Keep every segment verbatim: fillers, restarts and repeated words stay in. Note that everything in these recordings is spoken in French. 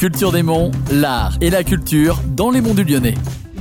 Culture des Monts, l'art et la culture dans les monts du Lyonnais.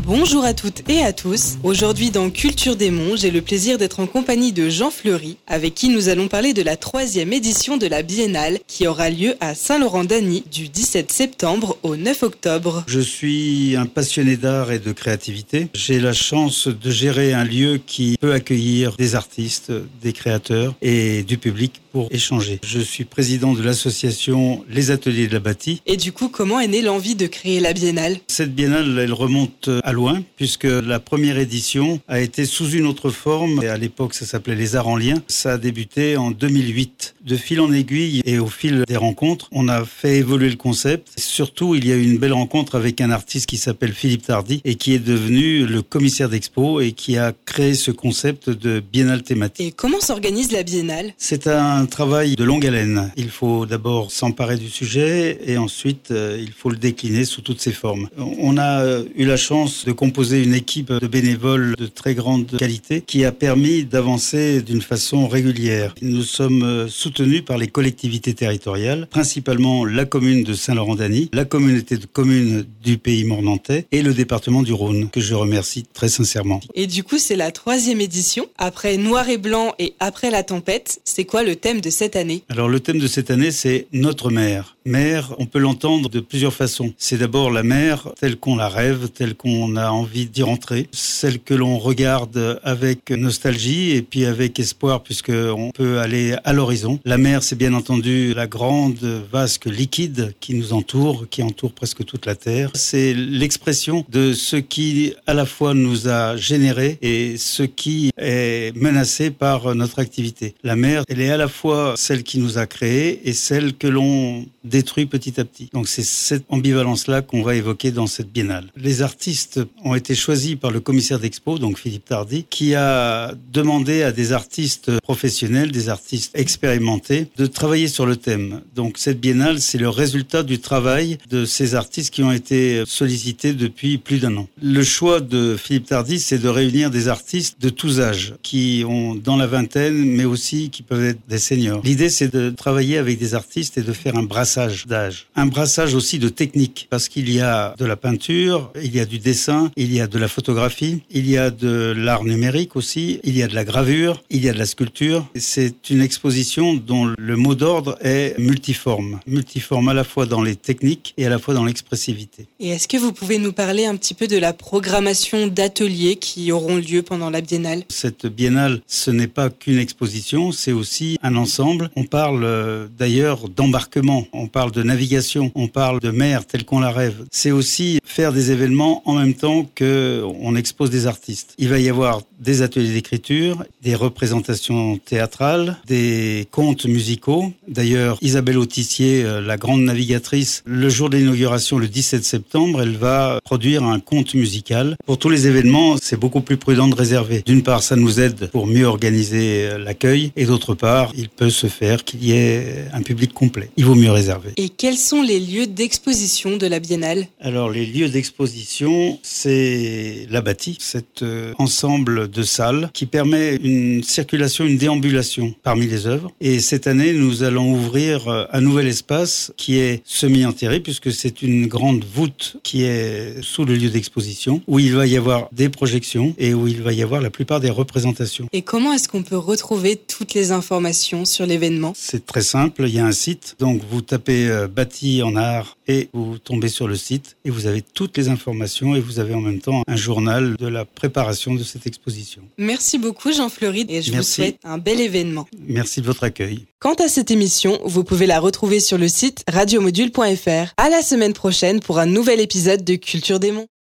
Bonjour à toutes et à tous. Aujourd'hui dans Culture des Monts, j'ai le plaisir d'être en compagnie de Jean Fleury, avec qui nous allons parler de la troisième édition de la Biennale, qui aura lieu à Saint-Laurent-d'Agny du dix-sept septembre au neuf octobre. Je suis un passionné d'art et de créativité. J'ai la chance de gérer un lieu qui peut accueillir des artistes, des créateurs et du public pour échanger. Je suis président de l'association Les Ateliers de la Bâtie. Et du coup, comment est née l'envie de créer la Biennale ? Cette Biennale, elle remonte à loin, puisque la première édition a été sous une autre forme. Et à l'époque, ça s'appelait Les Arts en lien. Ça a débuté en deux mille huit. De fil en aiguille et au fil des rencontres, on a fait évoluer le concept. Et surtout, il y a eu une belle rencontre avec un artiste qui s'appelle Philippe Tardy et qui est devenu le commissaire d'expo et qui a créé ce concept de biennale thématique. Et comment s'organise la biennale ? C'est un travail de longue haleine. Il faut d'abord s'emparer du sujet et ensuite, il faut le décliner sous toutes ses formes. On a eu la chance de composer une équipe de bénévoles de très grande qualité qui a permis d'avancer d'une façon régulière. Nous sommes soutenus par les collectivités territoriales, principalement la commune de Saint-Laurent-d'Agny, la communauté de communes du pays mornantais et le département du Rhône, que je remercie très sincèrement. Et du coup, c'est la troisième édition. Après Noir et Blanc et Après la tempête, c'est quoi le thème de cette année ? Alors le thème de cette année, c'est notre mer. Mer, on peut l'entendre de plusieurs façons. C'est d'abord la mer telle qu'on la rêve, telle qu'on a envie d'y rentrer, celle que l'on regarde avec nostalgie et puis avec espoir puisqu'on peut aller à l'horizon. La mer, c'est bien entendu la grande vasque liquide qui nous entoure, qui entoure presque toute la Terre. C'est l'expression de ce qui à la fois nous a générés et ce qui est menacé par notre activité. La mer, elle est à la fois celle qui nous a créés et celle que l'on détruit petit à petit. Donc c'est cette ambivalence-là qu'on va évoquer dans cette biennale. Les artistes ont été choisis par le commissaire d'expo, donc Philippe Tardy, qui a demandé à des artistes professionnels, des artistes expérimentés, de travailler sur le thème. Donc cette biennale, c'est le résultat du travail de ces artistes qui ont été sollicités depuis plus d'un an. Le choix de Philippe Tardy, c'est de réunir des artistes de tous âges, qui ont dans la vingtaine, mais aussi qui peuvent être des seniors. L'idée, c'est de travailler avec des artistes et de faire un brassage d'âge. Un brassage aussi de technique, parce qu'il y a de la peinture, il y a du dessin, il y a de la photographie, il y a de l'art numérique aussi, il y a de la gravure, il y a de la sculpture. C'est une exposition dont le mot d'ordre est multiforme. Multiforme à la fois dans les techniques et à la fois dans l'expressivité. Et est-ce que vous pouvez nous parler un petit peu de la programmation d'ateliers qui auront lieu pendant la biennale ? Cette biennale, ce n'est pas qu'une exposition, c'est aussi un ensemble. On parle d'ailleurs d'embarquement. On parle de navigation, on parle de mer telle qu'on la rêve. C'est aussi faire des événements en même temps qu'on expose des artistes. Il va y avoir des ateliers d'écriture, des représentations théâtrales, des contes musicaux. D'ailleurs, Isabelle Autissier, la grande navigatrice, le jour de l'inauguration, le dix-sept septembre, elle va produire un conte musical. Pour tous les événements, c'est beaucoup plus prudent de réserver. D'une part, ça nous aide pour mieux organiser l'accueil et d'autre part, il peut se faire qu'il y ait un public complet. Il vaut mieux réserver. Et quels sont les lieux d'exposition de la Biennale ? Alors les lieux d'exposition, c'est la Bâtie, cet euh, ensemble de salles qui permet une circulation, une déambulation parmi les œuvres. Et cette année, nous allons ouvrir euh, un nouvel espace qui est semi-enterré puisque c'est une grande voûte qui est sous le lieu d'exposition où il va y avoir des projections et où il va y avoir la plupart des représentations. Et comment est-ce qu'on peut retrouver toutes les informations sur l'événement ? C'est très simple, il y a un site, donc vous tapez Bâtie en art et vous tombez sur le site et vous avez toutes les informations et vous avez en même temps un journal de la préparation de cette exposition. Merci beaucoup Jean Fleury et je Merci. Vous souhaite un bel événement. Merci de votre accueil. Quant à cette émission, vous pouvez la retrouver sur le site radiomodule point fr. À la semaine prochaine pour un nouvel épisode de Culture des Monts.